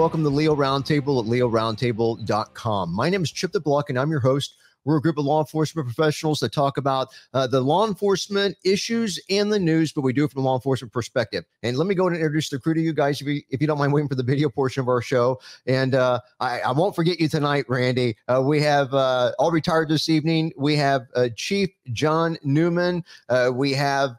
welcome to Leo Roundtable at leoroundtable.com. My name is Chip the Block, and I'm your host. We're a group of law enforcement professionals that talk about the law enforcement issues and the news, but we do it from a law enforcement perspective. And let me go and introduce the crew to you guys, if you don't mind waiting for the video portion of our show. And I won't forget you tonight, Randy. We have all retired this evening. We have Chief John Newman. We have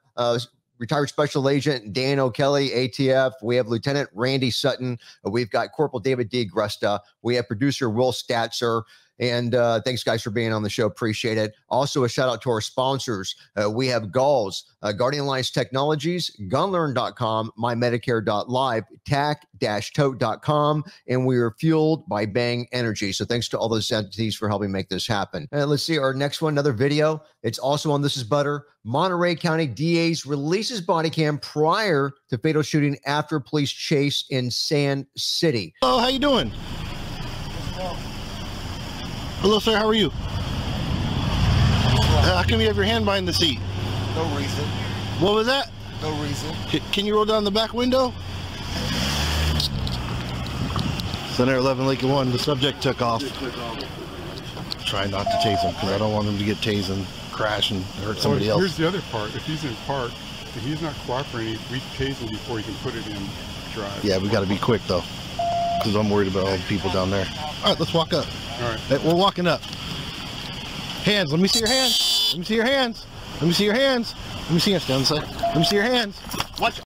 retired Special Agent Dan O'Kelly, ATF. We have Lieutenant Randy Sutton. We've got Corporal David Da Gresta. We have Producer Will Statzer. And thanks, guys, for being on the show. Appreciate it. Also, a shout-out to our sponsors. We have Galls, Guardian Alliance Technologies, GunLearn.com, MyMedicare.live, TAC-TOTE.com, and we are fueled by Bang Energy. So thanks to all those entities for helping make this happen. And let's see our next one, another video. It's also on This Is Butter. Monterey County DA's releases body cam prior to fatal shooting after police chase in Sand City. Hello, how you doing? Hello, sir. How are you? How come you have your hand behind the seat? No reason. What was that? No reason. Can you roll down the back window? Center 11 Lincoln 1. The subject took off. Try not to chase him because I don't want him to get tased and crash and hurt somebody else. Here's the other part. If he's in park, if he's not cooperating, we tase him before he can put it in drive. Yeah, we got to be quick, though, because I'm worried about all the people down there. All right, let's walk up. All right. Hey, we're walking up. Hands. Let me see your hands. Let me see your hands. Let me see your hands. Let me see your hands. Let me see your hands. What?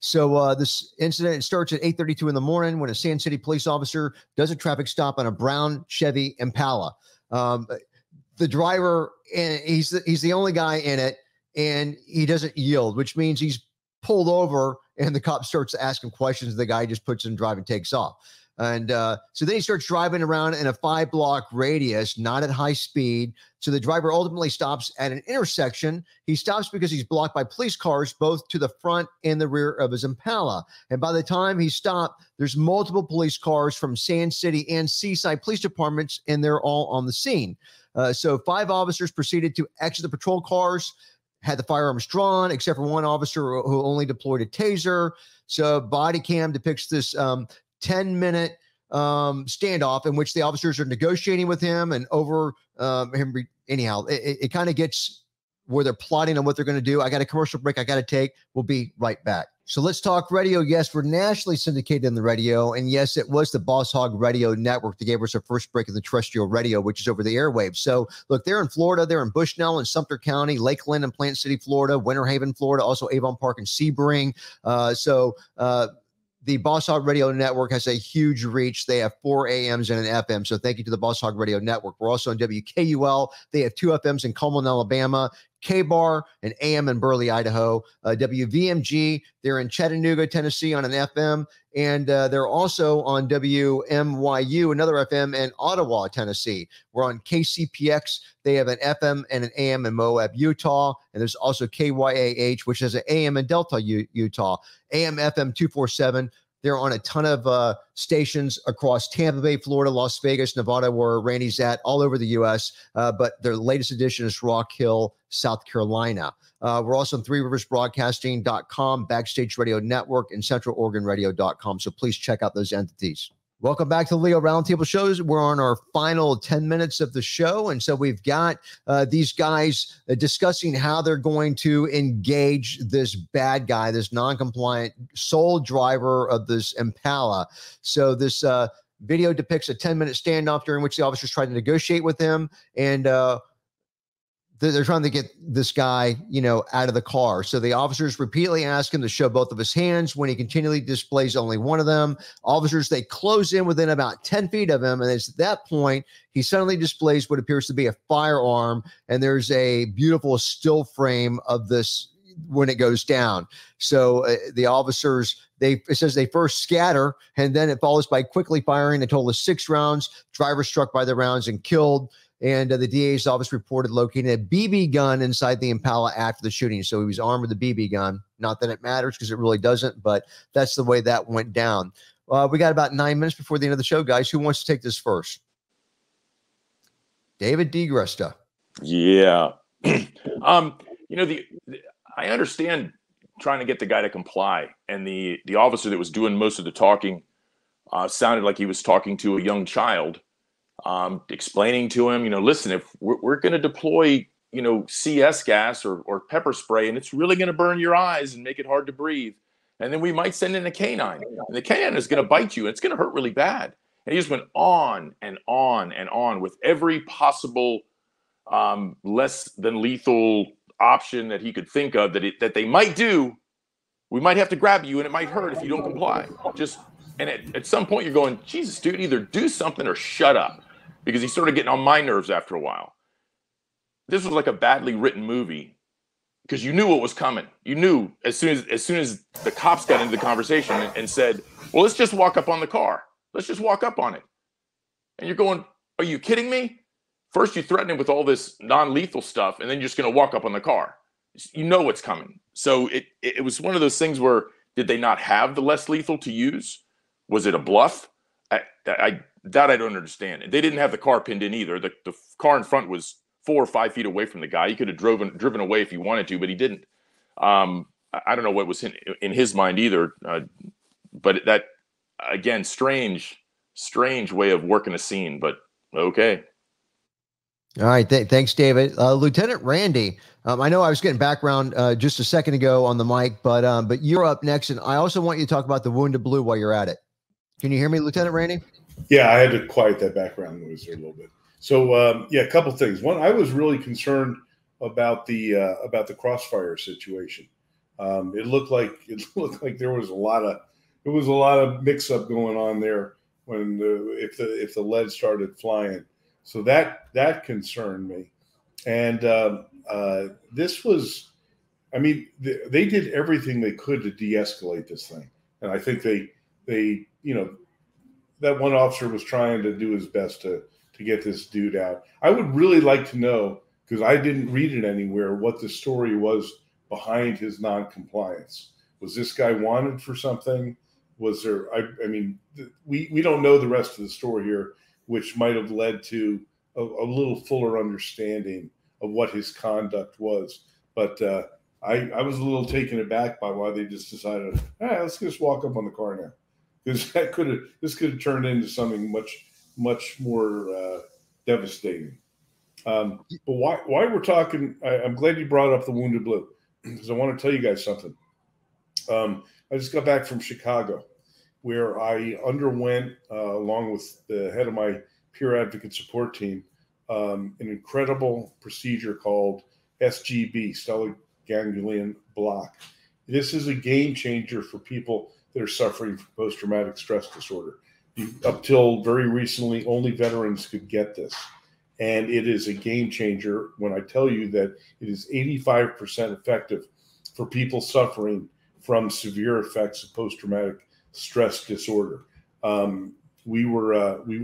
So this incident starts at 8:32 in the morning when a Sand City police officer does a traffic stop on a brown Chevy Impala. The driver, and he's the only guy in it, and he doesn't yield, which means he's pulled over, and the cop starts to ask him questions. The guy just puts in drive and takes off. And so then he starts driving around in a 5-block radius, not at high speed. So the driver ultimately stops at an intersection. He stops because he's blocked by police cars, both to the front and the rear of his Impala. And by the time he stopped, there's multiple police cars from Sand City and Seaside police departments, and they're all on the scene. So 5 officers proceeded to exit the patrol cars, had the firearms drawn, except for one officer who only deployed a taser. So body cam depicts this 10-minute standoff in which the officers are negotiating with him and over him. Anyhow, it kind of gets where they're plotting on what they're going to do. I got a commercial break I got to take. We'll be right back. So let's talk radio. Yes, we're nationally syndicated in the radio. And yes, it was the Boss Hog Radio Network that gave us our first break of the terrestrial radio, which is over the airwaves. So look, they're in Florida. They're in Bushnell and Sumter County, Lakeland and Plant City, Florida, Winter Haven, Florida, also Avon Park and Sebring. The Boss Hog Radio Network has a huge reach. They have 4 AMs and an FM, so thank you to the Boss Hog Radio Network. We're also on WKUL. They have 2 FMs in Cullman, Alabama, KBAR, and AM in Burley, Idaho. WVMG, they're in Chattanooga, Tennessee on an FM, and they're also on WMYU, another FM, in Ottawa, Tennessee. We're on KCPX. They have an FM and an AM in Moab, Utah, and there's also KYAH, which has an AM in Delta, Utah. AM FM 247. They're on a ton of stations across Tampa Bay, Florida, Las Vegas, Nevada, where Randy's at, all over the U.S., but their latest edition is Rock Hill, South Carolina. We're also on Three Rivers Broadcasting.com, Backstage Radio Network, and Central Oregon Radio.com, so please check out those entities. Welcome back to the Leo Roundtable Shows. We're on our final 10 minutes of the show, and so we've got these guys discussing how they're going to engage this bad guy, this non-compliant sole driver of this Impala. So this video depicts a 10-minute standoff during which the officers tried to negotiate with him, and they're trying to get this guy, out of the car. So the officers repeatedly ask him to show both of his hands. When he continually displays only one of them, officers, they close in within about 10 feet of him. And it's at that point, he suddenly displays what appears to be a firearm. And there's a beautiful still frame of this when it goes down. So the officers, it says they first scatter, and then it follows by quickly firing a total of 6 rounds. Driver struck by the rounds and killed. And the DA's office reported locating a BB gun inside the Impala after the shooting. So he was armed with a BB gun. Not that it matters because it really doesn't, but that's the way that went down. We got about 9 minutes before the end of the show, guys. Who wants to take this first? David Da Gresta. Yeah. I understand trying to get the guy to comply. And the officer that was doing most of the talking sounded like he was talking to a young child, explaining to him, you know, listen, if we're going to deploy, you know, CS gas or pepper spray, and it's really going to burn your eyes and make it hard to breathe. And then we might send in a canine, and the canine is going to bite you. And it's going to hurt really bad. And he just went on and on and on with every possible less than lethal option that he could think of that they might do. We might have to grab you, and it might hurt if you don't comply. And at some point you're going, Jesus, dude, either do something or shut up, because he's sort of getting on my nerves after a while. This was like a badly written movie, because you knew what was coming. You knew as soon as the cops got into the conversation and said, well, let's just walk up on the car. Let's just walk up on it. And you're going, are you kidding me? First, you threaten him with all this non-lethal stuff, and then you're just going to walk up on the car. You know what's coming. So it was one of those things where, did they not have the less lethal to use? Was it a bluff? I don't understand. They didn't have the car pinned in either. The car in front was 4 or 5 feet away from the guy. He could have driven away if he wanted to, but he didn't. I don't know what was in his mind either. But that, again, strange way of working a scene, but okay. All right. Thanks, David. Lieutenant Randy, I know I was getting background just a second ago on the mic, but you're up next. And I also want you to talk about the Wounded Blue while you're at it. Can you hear me, Lieutenant Randy? Yeah, I had to quiet that background noise there a little bit. So, a couple things. One, I was really concerned about the crossfire situation. It looked like there was a lot of mix up going on there when if the lead started flying. So that concerned me. And this was, I mean, they did everything they could to de-escalate this thing. And I think they, you know, that one officer was trying to do his best to get this dude out. I would really like to know, because I didn't read it anywhere, what the story was behind his noncompliance. Was this guy wanted for something? Was there, we don't know the rest of the story here, which might have led to a little fuller understanding of what his conduct was. But I was a little taken aback by why they just decided, let's just walk up on the car now. Because this could have turned into something much, much more devastating. But why we're talking, I'm glad you brought up the Wounded Blue, because I want to tell you guys something. I just got back from Chicago, where I underwent, along with the head of my peer advocate support team, an incredible procedure called SGB, stellate ganglion block. This is a game changer for people that are suffering from post-traumatic stress disorder. Up till very recently, only veterans could get this. And it is a game changer when I tell you that it is 85% effective for people suffering from severe effects of post-traumatic stress disorder. We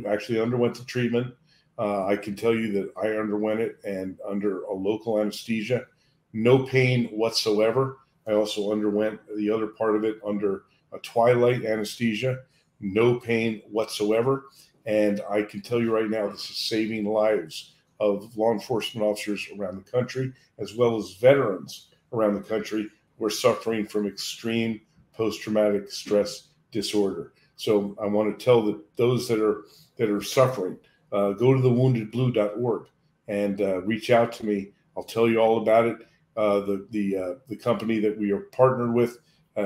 actually underwent the treatment. I can tell you that I underwent it, and under a local anesthesia, no pain whatsoever. I also underwent the other part of it under a twilight anesthesia, no pain whatsoever. And I can tell you right now, this is saving lives of law enforcement officers around the country, as well as veterans around the country who are suffering from extreme post-traumatic stress disorder. So I want to tell those that are suffering, go to thewoundedblue.org and reach out to me. I'll tell you all about it. The company that we are partnered with,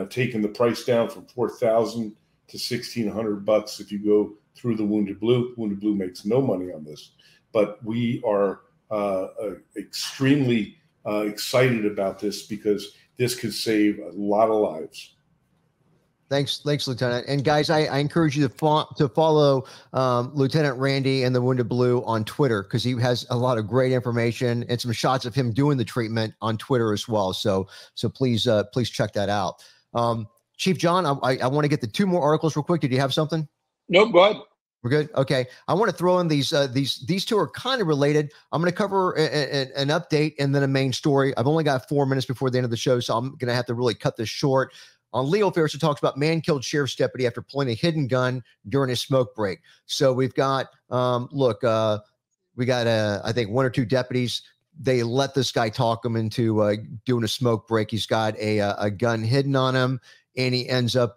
taking the price down from $4,000 to $1,600 if you go through the Wounded Blue. Wounded Blue makes no money on this, but we are extremely excited about this, because this could save a lot of lives. Thanks, Lieutenant. And guys, I encourage you to follow Lieutenant Randy and the Wounded Blue on Twitter, because he has a lot of great information and some shots of him doing the treatment on Twitter as well. So please check that out. Chief John, I want to get the two more articles real quick. Did you have something? Nope, go ahead. We're good. Okay. I want to throw in these two are kind of related. I'm going to cover an update and then a main story. I've only got 4 minutes before the end of the show, so I'm going to have to really cut this short. On Leo Ferris, it talks about man killed sheriff's deputy after pulling a hidden gun during his smoke break. So we've got, I think one or two deputies, they let this guy talk him into doing a smoke break. He's got a gun hidden on him, and he ends up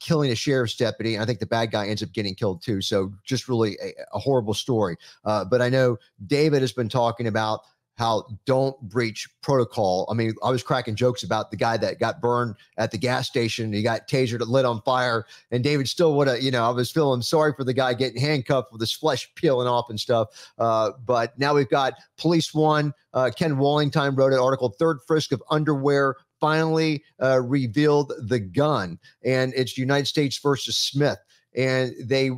killing a sheriff's deputy. And I think the bad guy ends up getting killed too. So just really a horrible story. But I know David has been talking about how don't breach protocol. I mean, I was cracking jokes about the guy that got burned at the gas station. He got tasered, lit on fire, and David still would have, you know, I was feeling sorry for the guy getting handcuffed with his flesh peeling off and stuff. But now we've got Police One. Ken Wallingtime wrote an article, Third Frisk of Underwear Finally Revealed the Gun. And it's United States versus Smith. And they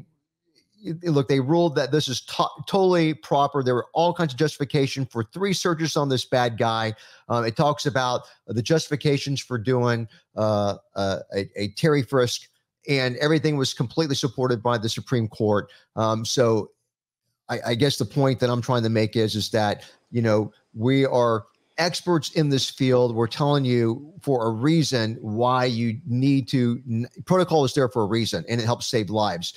look, they ruled that this is totally proper. There were all kinds of justification for three searches on this bad guy. It talks about the justifications for doing a Terry frisk, and everything was completely supported by the Supreme Court. So I guess the point that I'm trying to make is that, you know, we are experts in this field. We're telling you for a reason why you need to. Protocol is there for a reason, and it helps save lives.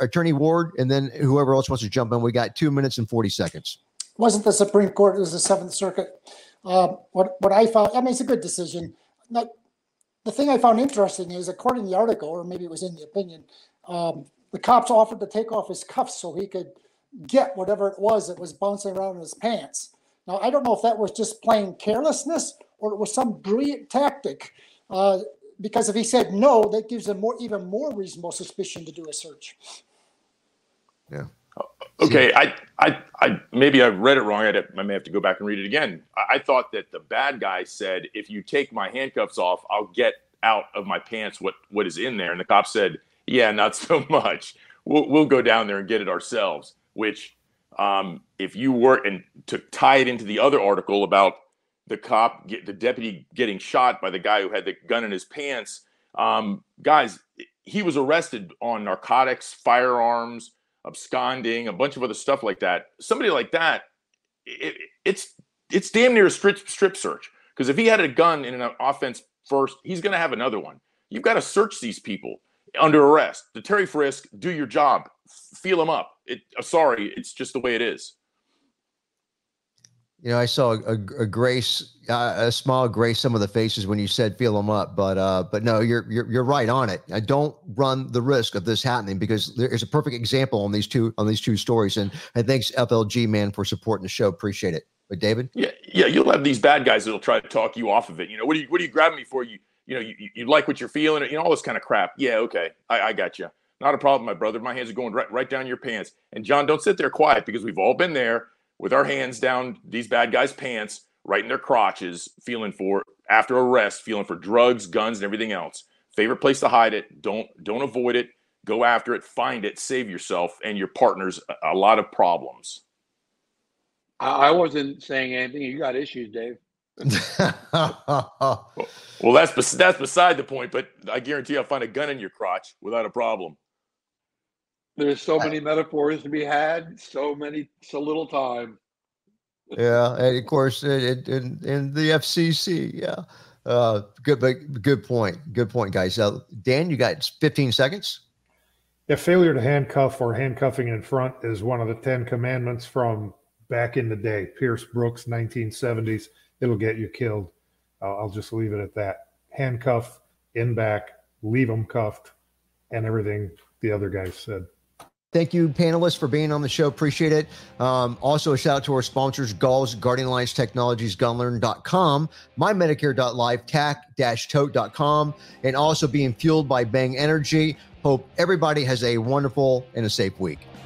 Attorney Ward, and then whoever else wants to jump in. We got 2 minutes and 40 seconds. It wasn't the Supreme Court. It was the Seventh Circuit. What I found, I mean, it's a good decision. Now, the thing I found interesting is, according to the article, or maybe it was in the opinion, the cops offered to take off his cuffs so he could get whatever it was that was bouncing around in his pants. Now, I don't know if that was just plain carelessness or it was some brilliant tactic, because if he said no, that gives him even more reasonable suspicion to do a search. Yeah. Okay. I maybe I read it wrong. I may have to go back and read it again. I thought that the bad guy said, if you take my handcuffs off, I'll get out of my pants what is in there. And the cop said, yeah, not so much. We'll go down there and get it ourselves, which... if you were, and to tie it into the other article about the deputy getting shot by the guy who had the gun in his pants, guys, he was arrested on narcotics, firearms, absconding, a bunch of other stuff like that. Somebody like that, it's damn near a strip search, because if he had a gun in an offense first, he's going to have another one. You've got to search these people under arrest. The Terry frisk, do your job, feel them up. Sorry, it's just the way it is. You know, I saw a smile grace some of the faces when you said feel them up, but no, you're right on it. I don't run the risk of this happening, because there is a perfect example on these two stories. And thanks, FLG man, for supporting the show. Appreciate it. But David, yeah, you'll have these bad guys that'll try to talk you off of it. You know, what are you grabbing me for? You like what you're feeling, you know, all this kind of crap. Yeah, okay, I got you. Not a problem, my brother. My hands are going right down your pants. And John, don't sit there quiet, because we've all been there with our hands down these bad guys' pants, right in their crotches, after arrest, feeling for drugs, guns, and everything else. Favorite place to hide it. Don't avoid it. Go after it. Find it. Save yourself and your partners a lot of problems. I wasn't saying anything. You got issues, Dave. Well, that's beside the point. But I guarantee I'll find a gun in your crotch without a problem. There's so many metaphors to be had, so little time. Yeah, and of course, in the FCC, yeah. Good point, guys. Dan, you got 15 seconds. Yeah, failure to handcuff or handcuffing in front is one of the 10 commandments from back in the day. Pierce Brooks, 1970s. It'll get you killed. I'll just leave it at that. Handcuff, in back, leave them cuffed, and everything the other guy said. Thank you, panelists, for being on the show. Appreciate it. Also, a shout out to our sponsors, Gulls, Guardian Alliance Technologies, GunLearn.com, MyMedicare.live, TAC-TOTE.com, and also being fueled by Bang Energy. Hope everybody has a wonderful and a safe week.